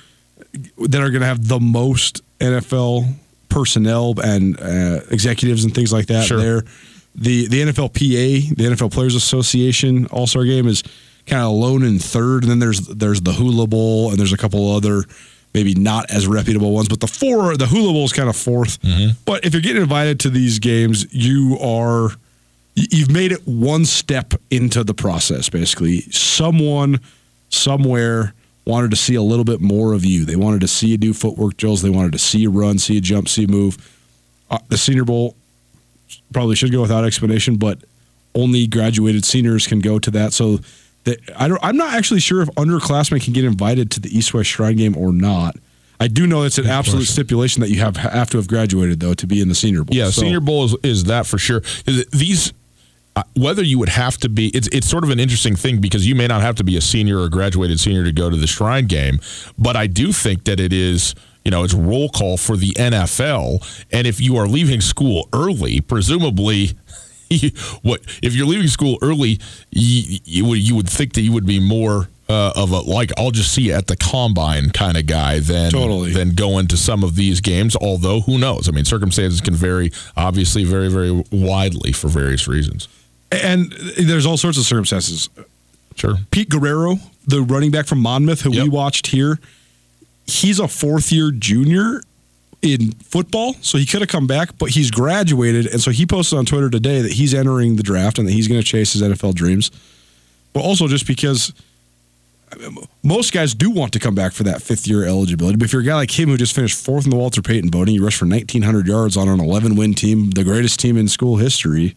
that are going to have the most NFL personnel and executives and things like that there. The NFLPA, the NFL Players Association All-Star Game is kind of alone in third, and then there's the Hula Bowl, and there's a couple other maybe not as reputable ones, but the Hula Bowl is kind of fourth. Mm-hmm. But if you're getting invited to these games, you've made it one step into the process, basically. Someone, somewhere wanted to see a little bit more of you. They wanted to see you do footwork drills. They wanted to see you run, see you jump, see you move. The Senior Bowl probably should go without explanation, but only graduated seniors can go to that. So I'm not actually sure if underclassmen can get invited to the East-West Shrine game or not. I do know it's an absolute stipulation that you have to have graduated, though, to be in the Senior Bowl. Yeah, so. Senior Bowl is that for sure. These... whether you would have to be, it's sort of an interesting thing because you may not have to be a senior or a graduated senior to go to the Shrine game, but I do think that it is, you know, it's roll call for the NFL, and if you are leaving school early, presumably... if you're leaving school early, you would think that you would be more of a, like, I'll just see you at the combine kind of guy than going to some of these games, although who knows? I mean, circumstances can vary, obviously, very, very widely for various reasons. And there's all sorts of circumstances. Sure. Pete Guerrero, the running back from Monmouth, who we watched here, he's a fourth-year junior in football, so he could have come back, but he's graduated, and so he posted on Twitter today that he's entering the draft and that he's going to chase his NFL dreams. But also just because most guys do want to come back for that fifth-year eligibility, but if you're a guy like him who just finished fourth in the Walter Payton voting, you rushed for 1,900 yards on an 11-win team, the greatest team in school history,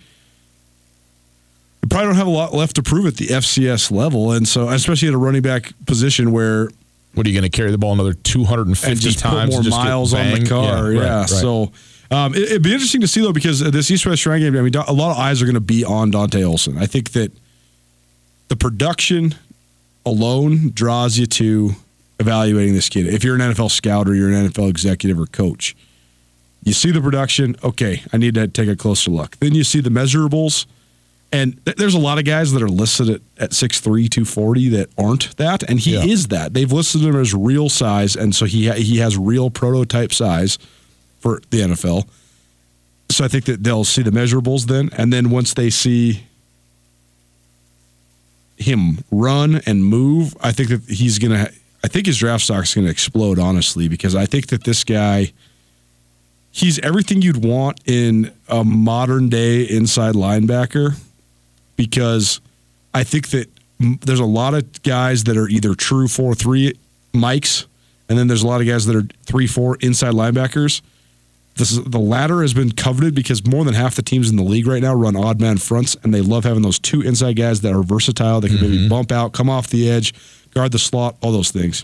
you probably don't have a lot left to prove at the FCS level, and so especially at a running back position where... What, are you going to carry the ball another 250 and just times? Put more miles on the car, Right. So it'd be interesting to see, though, because this East-West Shrine game, I mean, a lot of eyes are going to be on Dante Olson. I think that the production alone draws you to evaluating this kid. If you're an NFL scout or you're an NFL executive or coach, you see the production. Okay, I need to take a closer look. Then you see the measurables. And there's a lot of guys that are listed at 6'3", 240 that aren't that, and he is that. They've listed him as real size, and so he has real prototype size for the NFL. So I think that they'll see the measurables then, and then once they see him run and move, I think that he's going to – I think his draft stock's going to explode, honestly, because I think that this guy – he's everything you'd want in a modern-day inside linebacker, because I think that there's a lot of guys that are either true 4-3 mics, and then there's a lot of guys that are 3-4 inside linebackers. The latter has been coveted because more than half the teams in the league right now run odd man fronts, and they love having those two inside guys that are versatile, that can maybe bump out, come off the edge, guard the slot, all those things.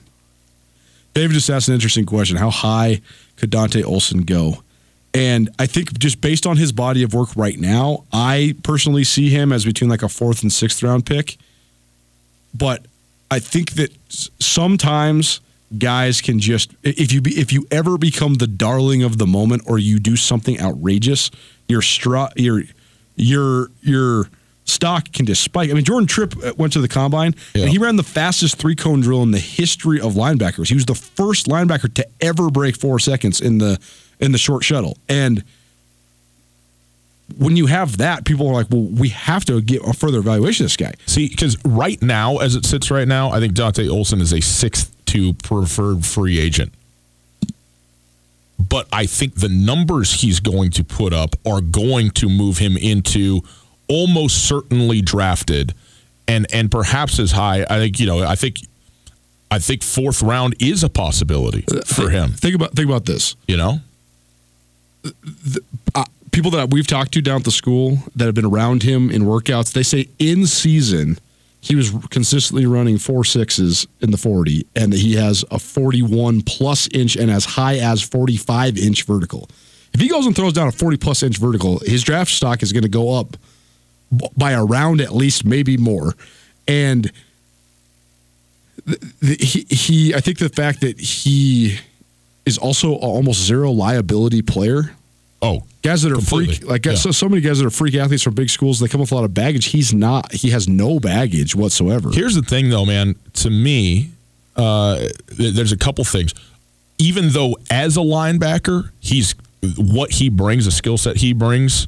David just asked an interesting question. How high could Dante Olson go? And I think just based on his body of work right now, I personally see him as between like a 4th and 6th round pick. But I think that sometimes guys can just, if you ever become the darling of the moment or you do something outrageous, your stock can just spike. I mean, Jordan Tripp went to the combine, and he ran the fastest three-cone drill in the history of linebackers. He was the first linebacker to ever break 4 seconds in the short shuttle. And when you have that, people are like, well, we have to get a further evaluation of this guy. See, because right now, as it sits right now, I think Dante Olson is a 6'2" preferred free agent. But I think the numbers he's going to put up are going to move him into – almost certainly drafted, and perhaps as high. I think 4th round is a possibility for him. Think about this. You know, people that we've talked to down at the school that have been around him in workouts, they say in season he was consistently running 4.6s in the 40, and that he has a 41+ inch and as high as 45 inch vertical. If he goes and throws down a 40+ inch vertical, his draft stock is going to go up by a round at least, maybe more. And I think the fact that he is also almost zero liability player. Oh, guys that are completely. Freak, like so many guys that are freak athletes from big schools, they come with a lot of baggage. He's not, he has no baggage whatsoever. Here's the thing though, man, to me, there's a couple things, even though as a linebacker, the skill set he brings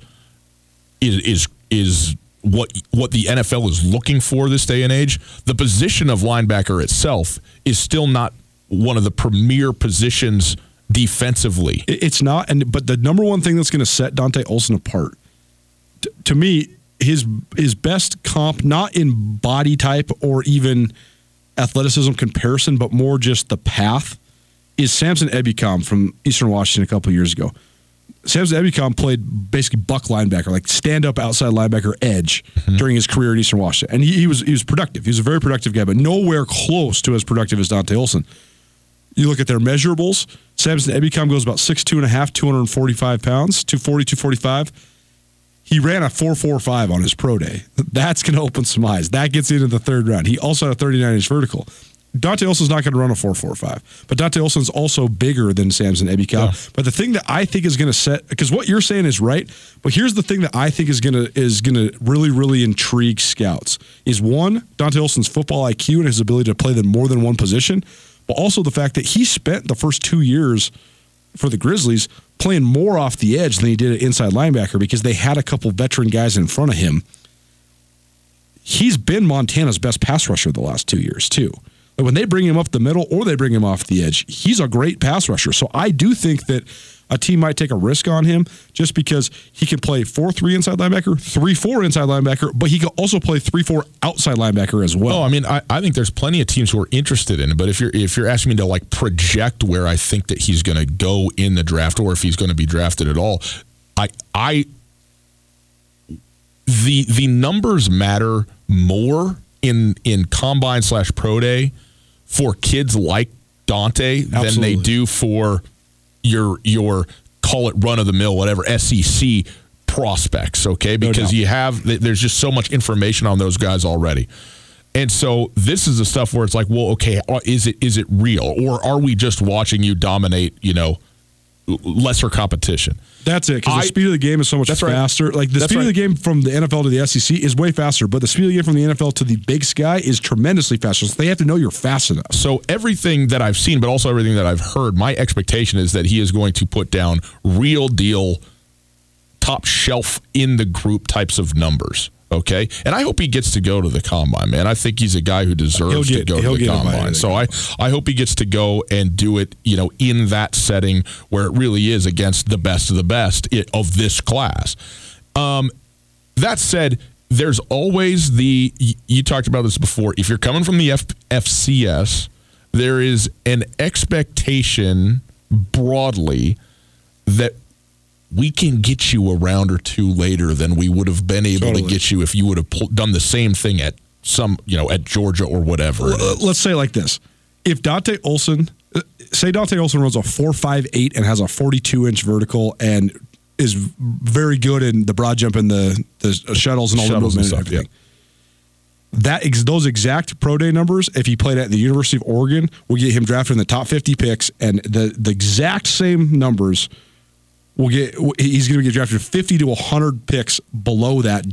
is what the NFL is looking for this day and age. The position of linebacker itself is still not one of the premier positions defensively. It's not, but the number one thing that's going to set Dante Olson apart, to me, his best comp, not in body type or even athleticism comparison, but more just the path, is Samson Ebukam from Eastern Washington a couple years ago. Samson Ebukam played basically buck linebacker, like stand-up outside linebacker edge during his career at Eastern Washington. And he was productive. He was a very productive guy, but nowhere close to as productive as Dante Olson. You look at their measurables, Samson Ebukam goes about 6'2 and a half, 245 pounds, 240, 245. He ran a 4.45 on his pro day. That's going to open some eyes. That gets into the 3rd round. He also had a 39-inch vertical. Dante Olson's not going to run a 4.45, but Dante Olson's also bigger than Samson Ebukam. Yeah. But the thing that I think is going to set, because what you're saying is right, but here's the thing that I think is going to really, really intrigue scouts is one, Dante Olson's football IQ and his ability to play more than one position, but also the fact that he spent the first 2 years for the Grizzlies playing more off the edge than he did at inside linebacker because they had a couple veteran guys in front of him. He's been Montana's best pass rusher the last 2 years too. When they bring him up the middle or they bring him off the edge, he's a great pass rusher. So I do think that a team might take a risk on him just because he can play 4-3 inside linebacker, 3-4 inside linebacker, but he can also play 3-4 outside linebacker as well. Oh, I mean, I think there's plenty of teams who are interested in it, but if you're asking me to like project where I think that he's going to go in the draft or if he's going to be drafted at all, the numbers matter more in combine / pro day for kids like Dante than they do for your call it run of the mill, whatever, SEC prospects, okay? Because there's just so much information on those guys already. And so this is the stuff where it's like, well, okay, is it real? Or are we just watching you dominate, you know, lesser competition? That's it, because the speed of the game is so much faster. Right. Like, the speed of the game from the NFL to the SEC is way faster, but the speed of the game from the NFL to the Big Sky is tremendously faster, so they have to know you're fast enough. So everything that I've seen, but also everything that I've heard, my expectation is that he is going to put down real deal, top shelf in the group types of numbers, okay? And I hope he gets to go to the Combine, man. I think he's a guy who deserves to go to the Combine. So I hope he gets to go and do it, you know, in that setting where it really is against the best of the best of this class. That said, there's always the, you talked about this before, if you're coming from the FCS, there is an expectation broadly that we can get you a round or two later than we would have been able to get you if you would have done the same thing at some, you know, at Georgia or whatever. Let's say like this. If Dante Olson runs a 4.58 and has a 42-inch vertical and is very good in the broad jump and the shuttles and all the movement and everything. Yeah. Those exact pro day numbers, if he played at the University of Oregon, will get him drafted in the top 50 picks, and the exact same numbers he's going to get drafted 50 to 100 picks below that he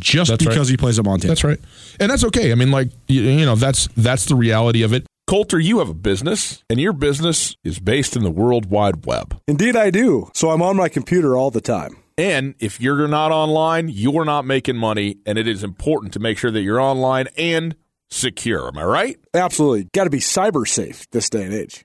plays at Montana. That's right. And that's okay. I mean, like, you know, that's the reality of it. Colter, you have a business, and your business is based in the World Wide Web. Indeed I do. So I'm on my computer all the time. And if you're not online, you're not making money, and it is important to make sure that you're online and secure. Am I right? Absolutely. Got to be cyber safe this day and age.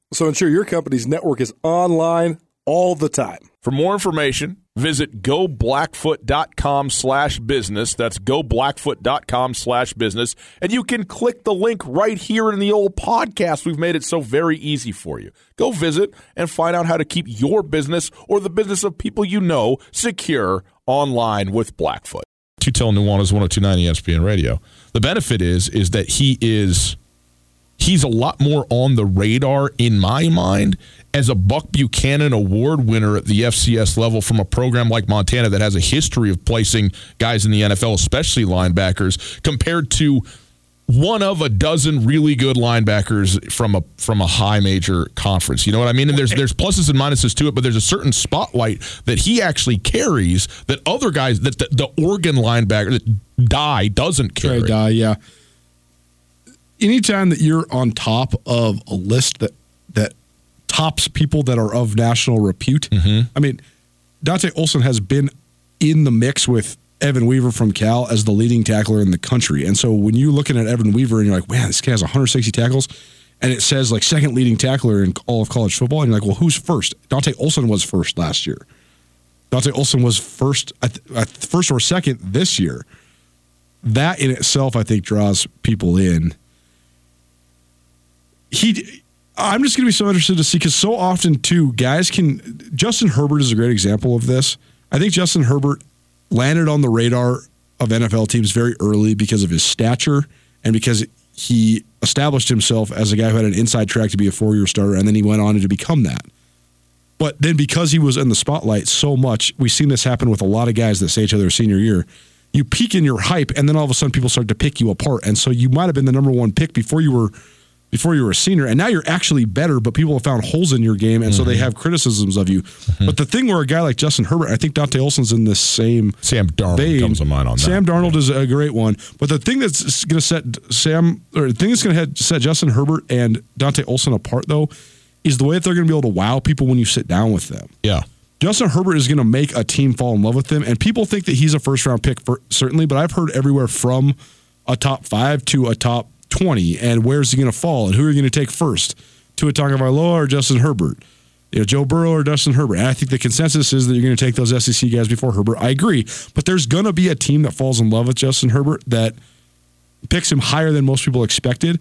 So ensure your company's network is online all the time. For more information, visit goblackfoot.com/business. That's goblackfoot.com/business. And you can click the link right here in the old podcast. We've made it so very easy for you. Go visit and find out how to keep your business or the business of people you know secure online with Blackfoot. Colter Nuanes, 102.9 ESPN Radio. The benefit is that he's a lot more on the radar, in my mind, as a Buck Buchanan Award winner at the FCS level from a program like Montana that has a history of placing guys in the NFL, especially linebackers, compared to one of a dozen really good linebackers from a high major conference. You know what I mean? And there's pluses and minuses to it, but there's a certain spotlight that he actually carries that other guys, that the Oregon linebacker, that Dye, doesn't carry. Trey Dye, yeah. Anytime that you're on top of a list that tops people that are of national repute, mm-hmm. I mean, Dante Olson has been in the mix with Evan Weaver from Cal as the leading tackler in the country. And so when you're looking at Evan Weaver and you're like, man, this guy has 160 tackles, and it says like second leading tackler in all of college football, and you're like, well, who's first? Dante Olson was first last year. Dante Olson was first or second this year. That in itself, I think, draws people in. I'm just going to be so interested to see, because so often, too, Justin Herbert is a great example of this. I think Justin Herbert landed on the radar of NFL teams very early because of his stature and because he established himself as a guy who had an inside track to be a four-year starter, and then he went on to become that. But then because he was in the spotlight so much, we've seen this happen with a lot of guys that say each other senior year. You peak in your hype, and then all of a sudden people start to pick you apart. And so you might have been the number one pick before you were a senior, and now you're actually better, but people have found holes in your game, and mm-hmm. so they have criticisms of you. Mm-hmm. But the thing where a guy like Justin Herbert, I think Dante Olson's in the same Sam Darnold vein. Comes to mind on that. Sam Darnold is a great one. But the thing that's going to set Justin Herbert and Dante Olson apart, though, is the way that they're going to be able to wow people when you sit down with them. Yeah. Justin Herbert is going to make a team fall in love with him, and people think that he's a first-round pick, certainly, but I've heard everywhere from a top 5 to a top 20, and where's he going to fall, and who are you going to take first, Tua Tagovailoa or Justin Herbert, you know, Joe Burrow or Justin Herbert? And I think the consensus is that you're going to take those SEC guys before Herbert. I agree, but there's going to be a team that falls in love with Justin Herbert that picks him higher than most people expected.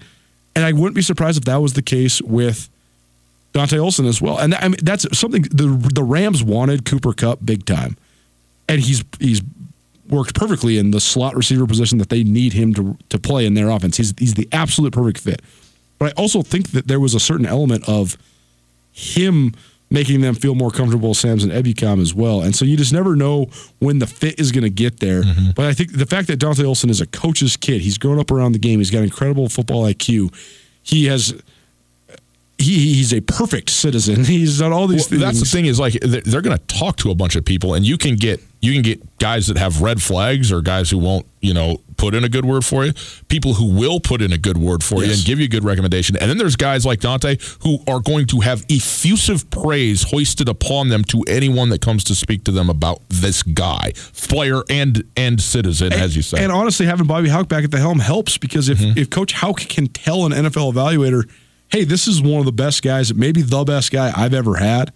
And I wouldn't be surprised if that was the case with Dante Olson as well. And I mean, that's something the Rams wanted Cooper Kupp big time. And he's worked perfectly in the slot receiver position that they need him to play in their offense. He's the absolute perfect fit. But I also think that there was a certain element of him making them feel more comfortable with Samson Ebukam as well. And so you just never know when the fit is going to get there. Mm-hmm. But I think the fact that Dante Olson is a coach's kid, he's grown up around the game, he's got incredible football IQ. He's a perfect citizen. He's done all these things. That's the thing is, like, they're going to talk to a bunch of people, and you can get guys that have red flags or guys who won't, put in a good word for you, people who will put in a good word for you and give you a good recommendation. And then there's guys like Dante who are going to have effusive praise hoisted upon them to anyone that comes to speak to them about this guy, player and citizen, as you say. And honestly, having Bobby Hauck back at the helm helps, because if Coach Hauck can tell an NFL evaluator, hey, this is one of the best guys, maybe the best guy I've ever had,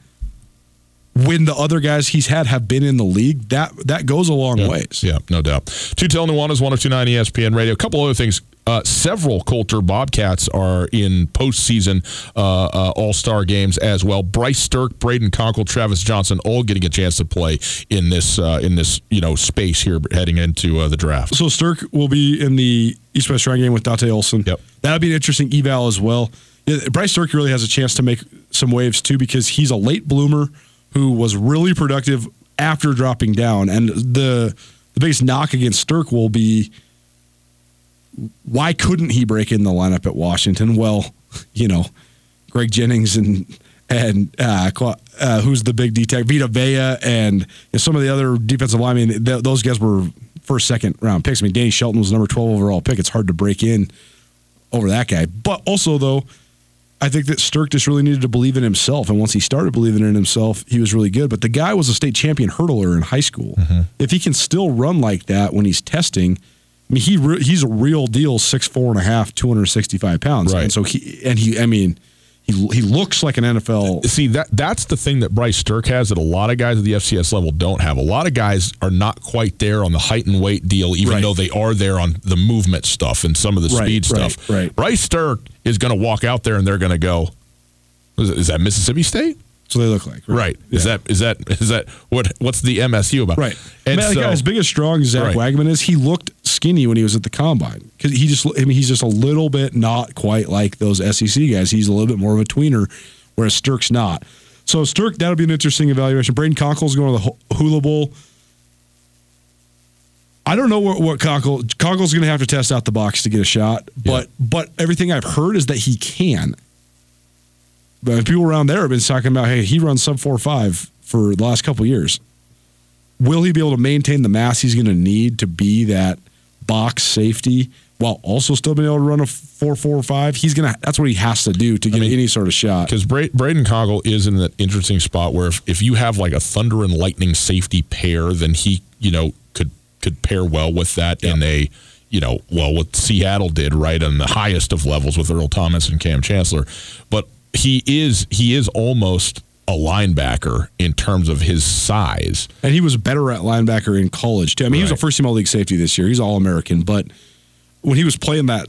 when the other guys he's had have been in the league, that goes a long ways. Yeah, no doubt. Colter Nuanes, 102.9 ESPN Radio. A couple other things. Several Colter Bobcats are in postseason all-star games as well. Bryce Sturk, Braden Conkle, Travis Johnson, all getting a chance to play in this space here heading into the draft. So Sturk will be in the East-West Shrine game with Dante Olson. Yep. That'll be an interesting eval as well. Bryce Sturk really has a chance to make some waves too, because he's a late bloomer who was really productive after dropping down. And the biggest knock against Sturk will be, why couldn't he break in the lineup at Washington? Well, Greg Jennings and who's the big D-tackle, Vita Vea, and some of the other defensive linemen, those guys were first, second round picks. I mean, Danny Shelton was number 12 overall pick. It's hard to break in over that guy. But also, though, I think that Sturk just really needed to believe in himself. And once he started believing in himself, he was really good. But the guy was a state champion hurdler in high school. Mm-hmm. If he can still run like that when he's testing, I mean, he's a real deal, 6'4 and a half, 265 pounds. Right. And so he looks like an NFL. See, that's the thing that Bryce Sturk has that a lot of guys at the FCS level don't have. A lot of guys are not quite there on the height and weight deal, even though they are there on the movement stuff and some of the speed stuff. Right. Bryce Sturk is going to walk out there and they're going to go, is that Mississippi State? So they look like. Right. Yeah. Is that what's the MSU about? Right. And man, so, as big as strong as Zach Wagman is, he looked skinny when he was at the combine, because he's just a little bit not quite like those SEC guys. He's a little bit more of a tweener, whereas Sturk's not. So Sturk, that'll be an interesting evaluation. Braden Conkle's going to the Hula Bowl. I don't know what Conkle's going to have to test out the box to get a shot, but everything I've heard is that he can. But people around there have been talking about, hey, he runs sub 4.5 for the last couple of years. Will he be able to maintain the mass he's going to need to be that box safety while also still being able to run a 4.45? That's what he has to do to get any sort of shot. Because Braden Conkle is in that interesting spot where if you have like a thunder and lightning safety pair, then he could pair well with that in a. What Seattle did right on the highest of levels with Earl Thomas and Cam Chancellor, but. He is almost a linebacker in terms of his size. And he was better at linebacker in college, too. I mean, he was a first-team All-League safety this year. He's All-American. But when he was playing that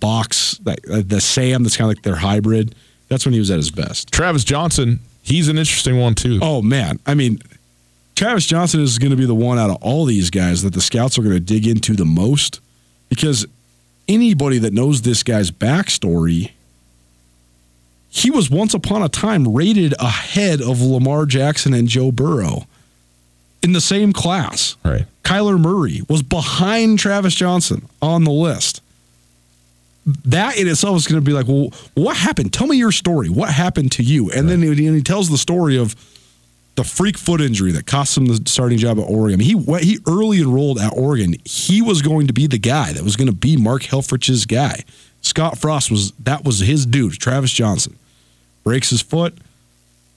box, the Sam that's kind of like their hybrid, that's when he was at his best. Travis Johnson, he's an interesting one, too. Oh, man. I mean, Travis Johnson is going to be the one out of all these guys that the scouts are going to dig into the most, because anybody that knows this guy's backstory – he was once upon a time rated ahead of Lamar Jackson and Joe Burrow in the same class. Right. Kyler Murray was behind Travis Johnson on the list. That in itself is going to be like, well, what happened? Tell me your story. What happened to you? And then he tells the story of the freak foot injury that cost him the starting job at Oregon. He early enrolled at Oregon. He was going to be the guy that was going to be Mark Helfrich's guy. Scott Frost was his dude, Travis Johnson. Breaks his foot.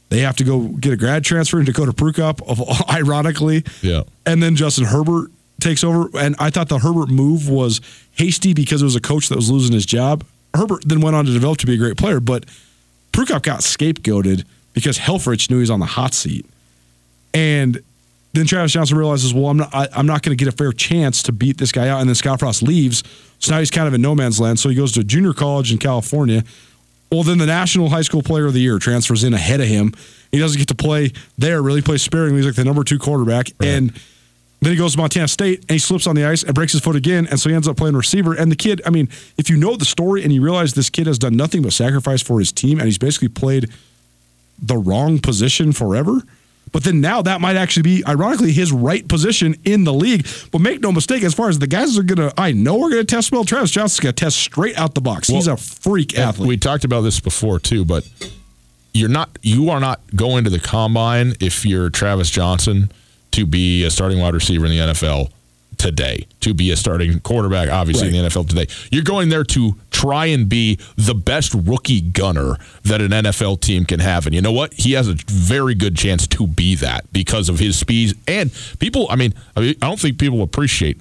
They have to go get a grad transfer in Dakota Prukop, ironically. Yeah. And then Justin Herbert takes over. And I thought the Herbert move was hasty because it was a coach that was losing his job. Herbert then went on to develop to be a great player, but Prukop got scapegoated because Helfrich knew he was on the hot seat. And Then Travis Johnson realizes, well, I'm not going to get a fair chance to beat this guy out. And then Scott Frost leaves. So now he's kind of in no man's land. So he goes to junior college in California. Well, then the National High School Player of the Year transfers in ahead of him. He doesn't get to play there, really plays sparingly. He's like the #2 quarterback. Right. And then he goes to Montana State, and he slips on the ice and breaks his foot again, and so he ends up playing receiver. And the kid, I mean, if you know the story and you realize this kid has done nothing but sacrifice for his team, and he's basically played the wrong position forever, but then now that might actually be, ironically, his right position in the league. But make no mistake, as far as the guys are going to test well, Travis Johnson's going to test straight out the box. Well, he's a freak athlete. We talked about this before, too, but you are not going to the combine if you're Travis Johnson to be a starting wide receiver in the NFL today, to be a starting quarterback, obviously, in the NFL today. You're going there to try and be the best rookie gunner that an NFL team can have. And you know what? He has a very good chance to be that because of his speed. And people, I mean, I don't think people appreciate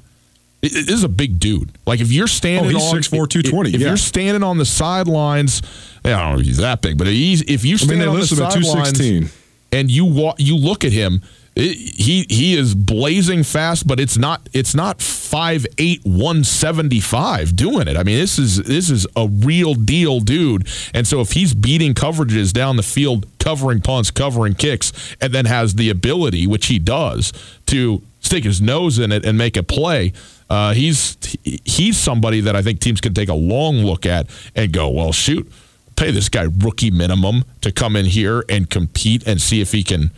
this is a big dude. Like if you're standing he's on 6'4", 220. If you're standing on the sidelines, I don't know if he's that big, but if you stand on the sidelines and you look at him, he is blazing fast, but it's not 5'8", 175 doing it. I mean, this is a real deal dude. And so if he's beating coverages down the field, covering punts, covering kicks, and then has the ability, which he does, to stick his nose in it and make a play, he's somebody that I think teams can take a long look at and go, well, shoot, pay this guy rookie minimum to come in here and compete and see if he can,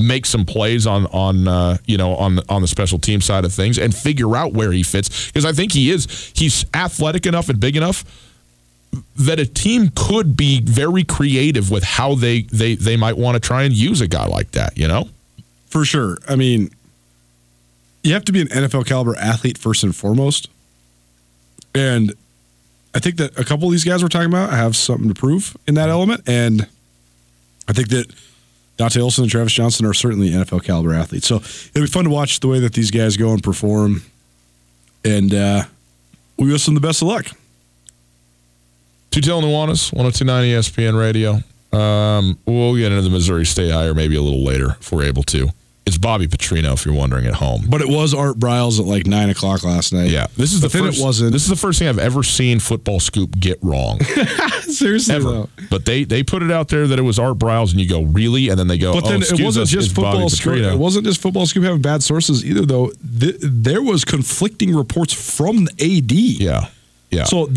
make some plays on the special team side of things and figure out where he fits, because I think he's athletic enough and big enough that a team could be very creative with how they might want to try and use a guy like that, For sure. I mean, you have to be an NFL caliber athlete first and foremost. And I think that a couple of these guys we're talking about have something to prove in that element, and I think that Dante Olson and Travis Johnson are certainly NFL caliber athletes. So it'll be fun to watch the way that these guys go and perform. And we wish them the best of luck. Colter Nuanes, 102.9 ESPN Radio. We'll get into the Missouri State hire maybe a little later if we're able to. It's Bobby Petrino, if you're wondering at home. But it was Art Briles at like 9 o'clock last night. Yeah. This is the first thing I've ever seen Football Scoop get wrong. Seriously, ever. Though. But they put it out there that it was Art Briles, and you go, really? And then they go, but then it wasn't just Football Scoop having bad sources either, though. There was conflicting reports from the AD. Yeah. Yeah. So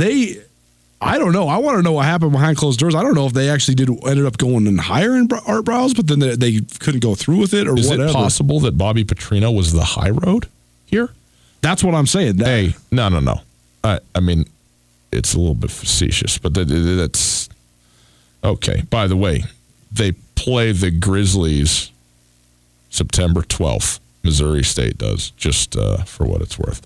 I don't know. I want to know what happened behind closed doors. I don't know if they actually ended up going and hiring Art Briles, but then they couldn't go through with it or whatever. Is it possible that Bobby Petrino was the high road here? That's what I'm saying. Hey, no. I mean, it's a little bit facetious, but that's okay. By the way, they play the Grizzlies September 12th. Missouri State does, just for what it's worth.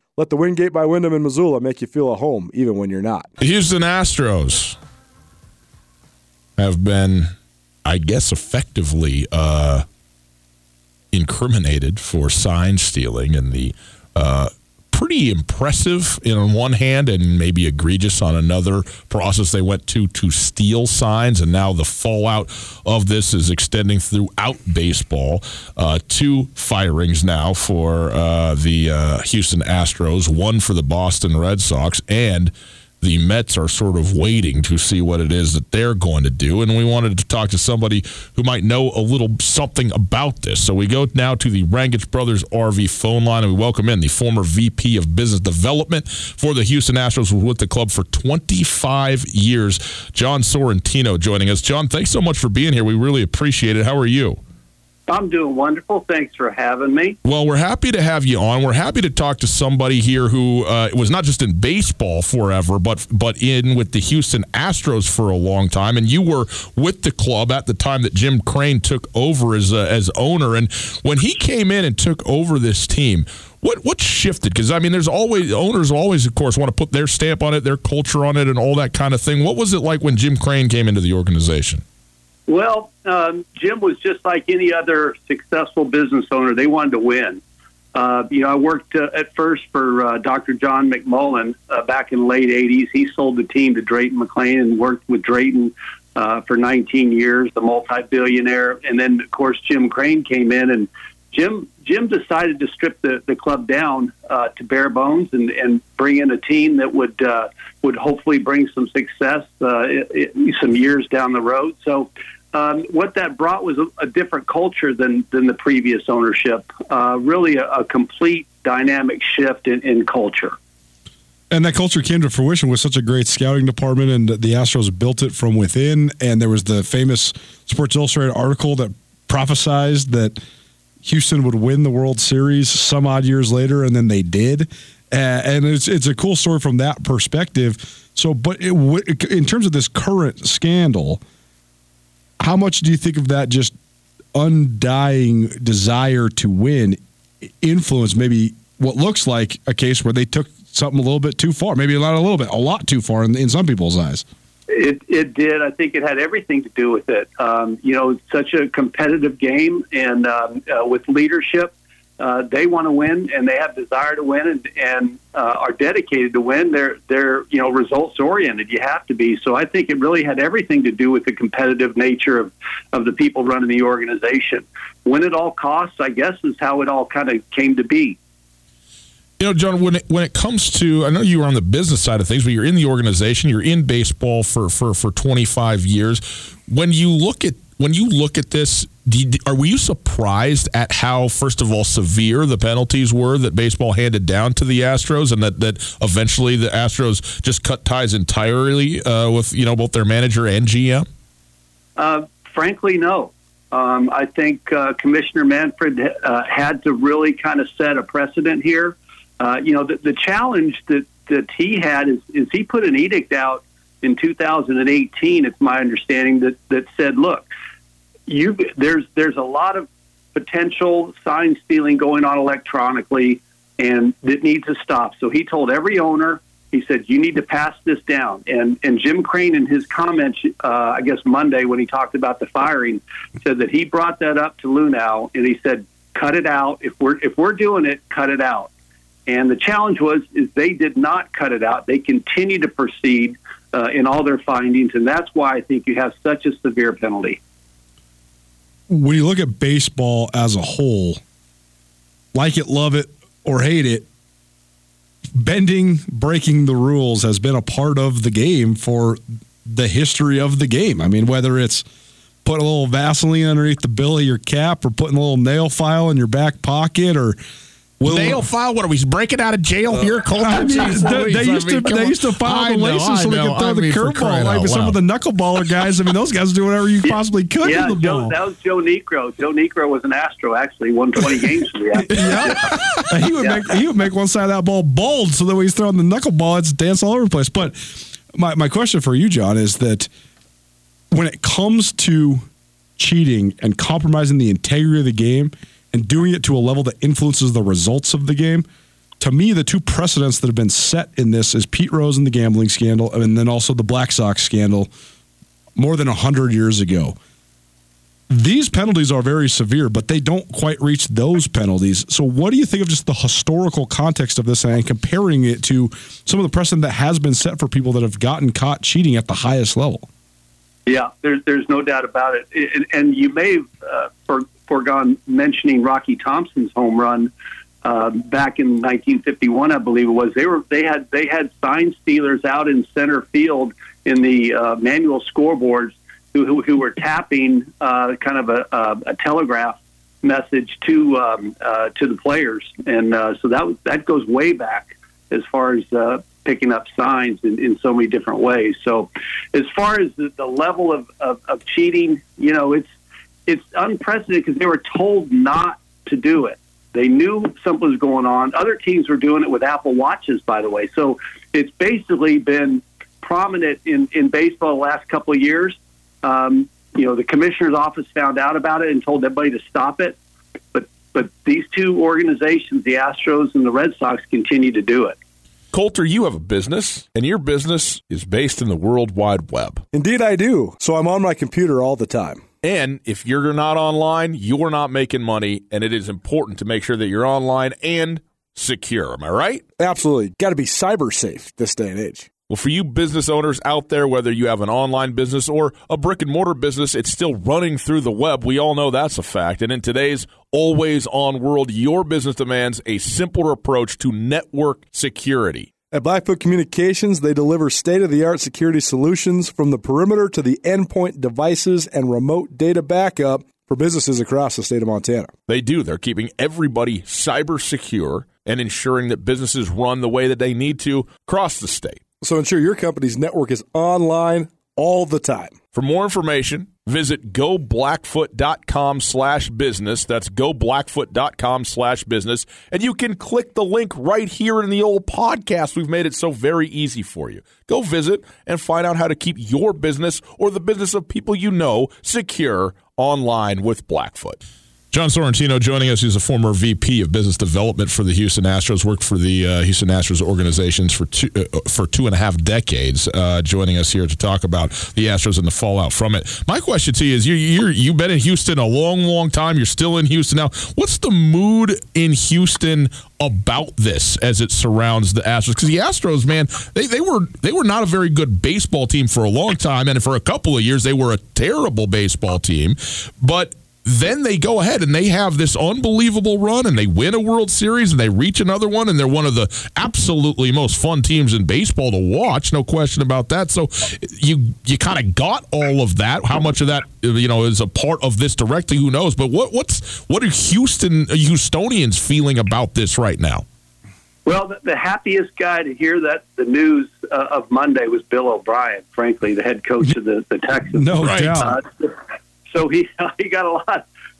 Let the Wingate by Wyndham in Missoula make you feel at home, even when you're not. The Houston Astros have been, I guess, effectively incriminated for sign stealing, and the pretty impressive on one hand and maybe egregious on another process they went to steal signs, and now the fallout of this is extending throughout baseball. 2 firings now for the Houston Astros, 1 for the Boston Red Sox, and the Mets are sort of waiting to see what it is that they're going to do. And we wanted to talk to somebody who might know a little something about this. So we go now to the Rangich Brothers RV phone line, and we welcome in the former VP of Business Development for the Houston Astros, who was with the club for 25 years, John Sorrentino, joining us. John, thanks so much for being here. We really appreciate it. How are you? I'm doing wonderful. Thanks for having me. Well, we're happy to have you on. We're happy to talk to somebody here who was not just in baseball forever, but in with the Houston Astros for a long time. And you were with the club at the time that Jim Crane took over as owner. And when he came in and took over this team, what shifted? Because, I mean, there's always owners always, of course, want to put their stamp on it, their culture on it, and all that kind of thing. What was it like when Jim Crane came into the organization? Well, Jim was just like any other successful business owner. They wanted to win. I worked at first for Dr. John McMullen back in the late 80s. He sold the team to Drayton McLean and worked with Drayton for 19 years, the multi-billionaire. And then, of course, Jim Crane came in, and Jim decided to strip the club down to bare bones and bring in a team that would hopefully bring some success some years down the road. So what that brought was a different culture than the previous ownership, really a complete dynamic shift in culture. And that culture came to fruition with such a great scouting department, and the Astros built it from within. And there was the famous Sports Illustrated article that prophesized that Houston would win the World Series some odd years later, and then they did. And it's a cool story from that perspective. So, but in terms of this current scandal, how much do you think of that just undying desire to win influence maybe what looks like a case where they took something a little bit too far, maybe not a little bit, a lot too far in some people's eyes? It did. I think it had everything to do with it. Such a competitive game, and with leadership, they want to win, and they have desire to win, and are dedicated to win. They're results oriented. You have to be. So I think it really had everything to do with the competitive nature of the people running the organization. Win at all costs, I guess, is how it all kind of came to be. You know, John, when it comes to, I know you were on the business side of things, but you're in the organization, you're in baseball for 25 years. When you look at this, were you surprised at how, first of all, severe the penalties were that baseball handed down to the Astros, and that eventually the Astros just cut ties entirely with both their manager and GM? Frankly, no. I think Commissioner Manfred had to really kind of set a precedent here. The challenge that he had is he put an edict out in 2018, it's my understanding, that said, look, there's a lot of potential sign stealing going on electronically, and it needs to stop. So he told every owner, he said, you need to pass this down. And Jim Crane, in his comments, I guess Monday when he talked about the firing, said that he brought that up to Lunau, and he said, cut it out. If we're doing it, cut it out. And the challenge is they did not cut it out. They continue to proceed in all their findings, and that's why I think you have such a severe penalty. When you look at baseball as a whole, like it, love it, or hate it, bending, breaking the rules has been a part of the game for the history of the game. I mean, whether it's putting a little Vaseline underneath the bill of your cap or putting a little nail file in your back pocket or nail file? What are we, breaking out of jail here, Colter? I mean, they used to file the laces so they could throw the curveball. Like some of the knuckleballer guys. I mean, those guys do whatever you possibly could with the ball. That was Joe Negro. Joe Negro was an Astro, actually, won 20 games for the Astros. He would make one side of that ball bold so that when he's throwing the knuckleball, it's dance all over the place. But my question for you, John, is that when it comes to cheating and compromising the integrity of the game, and doing it to a level that influences the results of the game, to me, the two precedents that have been set in this is Pete Rose and the gambling scandal, and then also the Black Sox scandal more than 100 years ago. These penalties are very severe, but they don't quite reach those penalties. So what do you think of just the historical context of this and comparing it to some of the precedent that has been set for people that have gotten caught cheating at the highest level? Yeah, there's no doubt about it. And you may have forgone mentioning Rocky Thompson's home run back in 1951, I believe it was, they had sign stealers out in center field in the manual scoreboards who were tapping kind of a telegraph message to the players, and so that goes way back as far as picking up signs in so many different ways. So as far as the level of cheating, you know, it's unprecedented because they were told not to do it. They knew something was going on. Other teams were doing it with Apple Watches, by the way. So it's basically been prominent in baseball the last couple of years. You know, the commissioner's office found out about it and told everybody to stop it. But these two organizations, the Astros and the Red Sox, continue to do it. Colter, you have a business, and your business is based in the World Wide Web. Indeed, I do. So I'm on my computer all the time. And if you're not online, you're not making money, and it is important to make sure that you're online and secure. Am I right? Absolutely. Got to be cyber safe this day and age. Well, for you business owners out there, whether you have an online business or a brick-and-mortar business, it's still running through the web. We all know that's a fact. And in today's always-on world, your business demands a simpler approach to network security. At Blackfoot Communications, they deliver state-of-the-art security solutions from the perimeter to the endpoint devices and remote data backup for businesses across the state of Montana. They do. They're keeping everybody cyber secure and ensuring that businesses run the way that they need to across the state. So ensure your company's network is online all the time. For more information, visit goblackfoot.com/business. That's goblackfoot.com/business. And you can click the link right here in the old podcast. We've made it so very easy for you. Go visit and find out how to keep your business or the business of people you know secure online with Blackfoot. John Sorrentino joining us. He's a former VP of Business Development for the Houston Astros, worked for the Houston Astros organizations for 2.5 decades, joining us here to talk about the Astros and the fallout from it. My question to you is, you've been in Houston a long, long time. You're still in Houston now. What's the mood in Houston about this as it surrounds the Astros? Because the Astros, man, they were not a very good baseball team for a long time, and for a couple of years they were a terrible baseball team. But then they go ahead and they have this unbelievable run and they win a World Series and they reach another one, and they're one of the absolutely most fun teams in baseball to watch, no question about that. So you kind of got all of that. How much of that, you know, is a part of this directly, who knows? But what are Houstonians feeling about this right now? Well, the happiest guy to hear that the news of Monday was Bill O'Brien, frankly, the head coach of the Texans. No doubt. So he got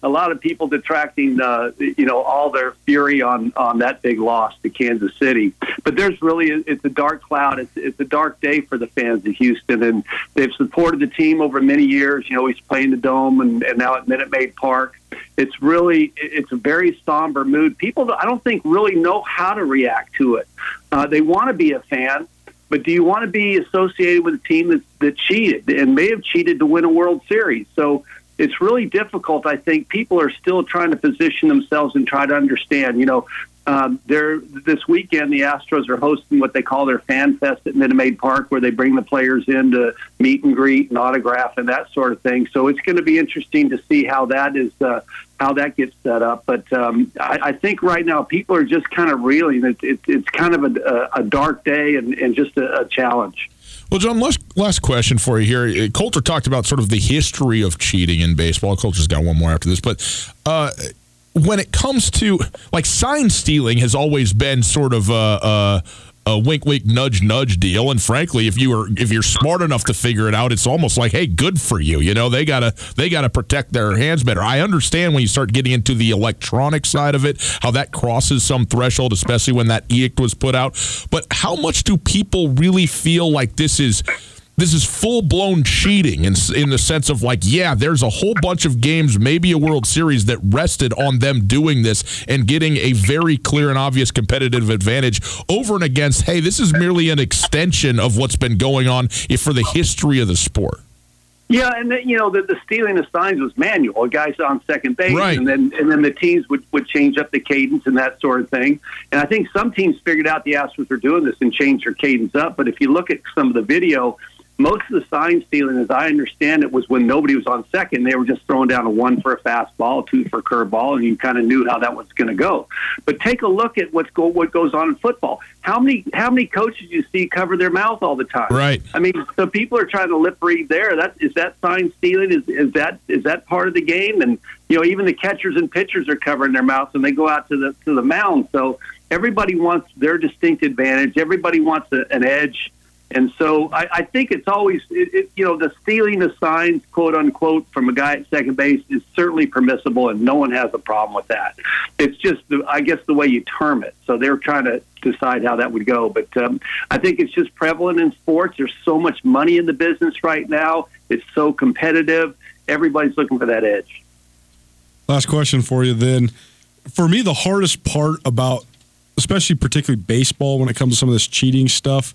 a lot of people detracting, you know, all their fury on that big loss to Kansas City. But there's really, it's a dark cloud. It's a dark day for the fans of Houston, and they've supported the team over many years. You know, he's playing the Dome and now at Minute Maid Park. It's really, it's a very somber mood. People, I don't think, really know how to react to it. They want to be a fan. But do you want to be associated with a team that cheated and may have cheated to win a World Series? So it's really difficult. I think people are still trying to position themselves and try to understand. You know, this weekend the Astros are hosting what they call their Fan Fest at Minute Maid Park, where they bring the players in to meet and greet and autograph and that sort of thing. So it's going to be interesting to see how that gets set up. But I think right now people are just kind of reeling. It's kind of a dark day and just a challenge. Well, John, last question for you here. Colter talked about sort of the history of cheating in baseball. Colter's got one more after this. But when it comes to, like, sign stealing has always been sort of a wink, wink, nudge, nudge deal, and frankly, if you're smart enough to figure it out, it's almost like, hey, good for you. You know, they gotta protect their hands better. I understand when you start getting into the electronic side of it, how that crosses some threshold, especially when that edict was put out. But how much do people really feel like this is full-blown cheating in the sense of, like, yeah, there's a whole bunch of games, maybe a World Series, that rested on them doing this and getting a very clear and obvious competitive advantage over and against, hey, this is merely an extension of what's been going on for the history of the sport? Yeah, and then, you know, the stealing of signs was manual. A guy's on second base, right, and then the teams would change up the cadence and that sort of thing. And I think some teams figured out the Astros were doing this and changed their cadence up. But if you look at some of the video, most of the sign stealing, as I understand it, was when nobody was on second. They were just throwing down a one for a fastball, two for a curveball, and you kind of knew how that was going to go. But take a look at what goes on in football. How many coaches you see cover their mouth all the time? Right. I mean, so people are trying to lip read there. Is that sign stealing? Is that part of the game? And you know, even the catchers and pitchers are covering their mouths when they go out to the mound. So everybody wants their distinct advantage. Everybody wants an edge. And so I think it's always, the stealing of signs, quote unquote, from a guy at second base is certainly permissible, and no one has a problem with that. It's just, the way you term it. So they're trying to decide how that would go. But I think it's just prevalent in sports. There's so much money in the business right now. It's so competitive. Everybody's looking for that edge. Last question for you then. For me, the hardest part about, especially particularly baseball, when it comes to some of this cheating stuff,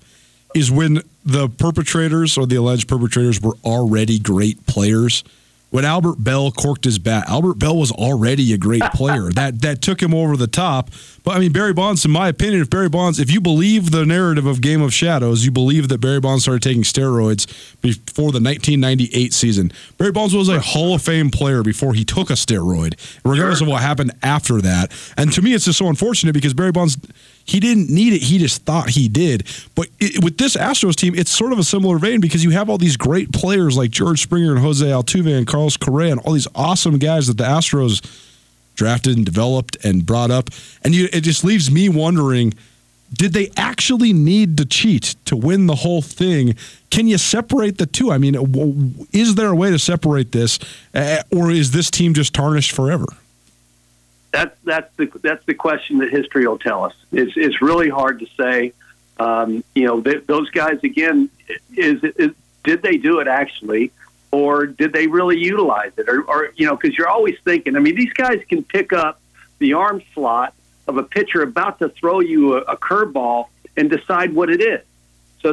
is when the perpetrators or the alleged perpetrators were already great players. When Albert Bell corked his bat, Albert Bell was already a great player. That took him over the top. But, I mean, Barry Bonds, in my opinion, if you believe the narrative of Game of Shadows, you believe that Barry Bonds started taking steroids before the 1998 season. Barry Bonds was a Hall of Fame player before he took a steroid, regardless of what happened after that. And to me, it's just so unfortunate because Barry Bonds, he didn't need it. He just thought he did. But with this Astros team, it's sort of a similar vein because you have all these great players like George Springer and Jose Altuve and Carlos Correa and all these awesome guys that the Astros drafted and developed and brought up. And it just leaves me wondering, did they actually need to cheat to win the whole thing? Can you separate the two? I mean, is there a way to separate this, or is this team just tarnished forever? That's the question that history will tell us. It's really hard to say. Those guys again. Did they do it actually, or did they really utilize it? Or because you're always thinking. I mean, these guys can pick up the arm slot of a pitcher about to throw you a curveball and decide what it is. So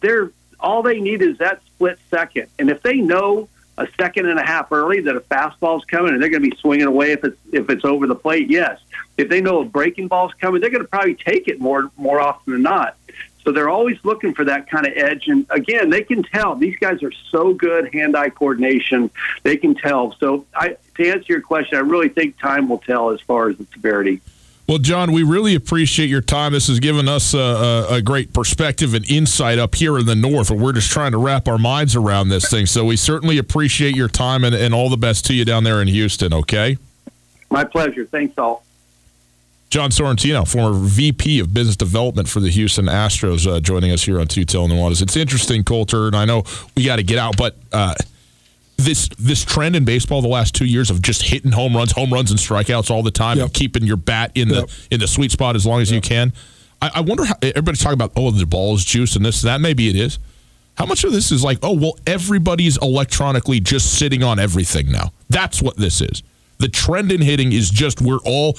they're all they need is that split second, and if they know a second and a half early that a fastball's coming and they're going to be swinging away if it's over the plate, yes. If they know a breaking ball's coming, they're going to probably take it more often than not. So they're always looking for that kind of edge. And, again, they can tell. These guys are so good, hand-eye coordination. They can tell. So to answer your question, I really think time will tell as far as the severity. Well, John, we really appreciate your time. This has given us a great perspective and insight up here in the North, and we're just trying to wrap our minds around this thing. So we certainly appreciate your time, and all the best to you down there in Houston, okay? My pleasure. Thanks, all. John Sorrentino, former VP of Business Development for the Houston Astros, joining us here on Two Tail in the Waters. It's interesting, Colter, and I know we got to get out, but This trend in baseball the last 2 years of just hitting home runs and strikeouts all the time, and keeping your bat in the sweet spot as long as you can. I wonder how everybody's talking about, the ball is juiced and this and that. Maybe it is. How much of this is like, everybody's electronically just sitting on everything now. That's what this is. The trend in hitting is just we're all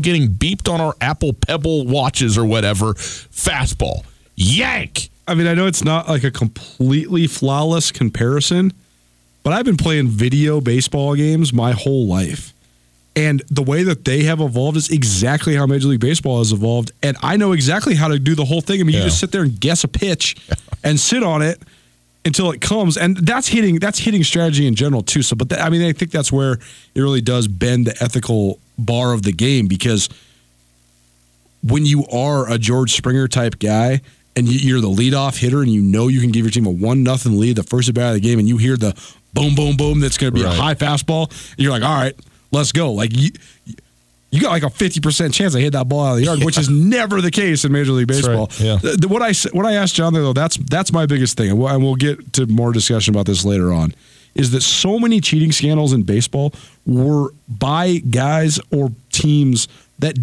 getting beeped on our Apple Pebble watches or whatever. Fastball. Yank! I mean, I know it's not like a completely flawless comparison, but I've been playing video baseball games my whole life. And the way that they have evolved is exactly how Major League Baseball has evolved. And I know exactly how to do the whole thing. I mean, you just sit there and guess a pitch and sit on it until it comes. And that's hitting strategy in general, too. So, I think that's where it really does bend the ethical bar of the game, because when you are a George Springer type guy, and you're the leadoff hitter, and you know you can give your team a 1-0 lead the first at bat of the game, and you hear the boom, boom, boom, that's going to be a high fastball, and you're like, all right, let's go. Like you got like a 50% chance I hit that ball out of the yard, which is never the case in Major League Baseball. Right. Yeah. What I asked John there, though, that's my biggest thing, and we'll get to more discussion about this later on, is that so many cheating scandals in baseball were by guys or teams that,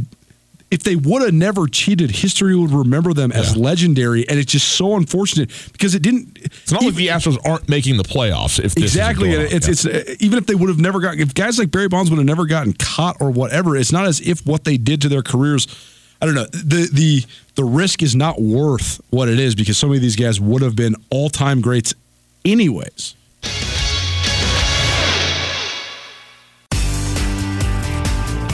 if they would have never cheated, history would remember them as legendary, and it's just so unfortunate because it didn't. It's not like the Astros aren't making the playoffs. If this it's even if they would have never gotten, if guys like Barry Bonds would have never gotten caught or whatever, it's not as if what they did to their careers. I don't know. The risk is not worth what it is, because so many of these guys would have been all-time greats anyways.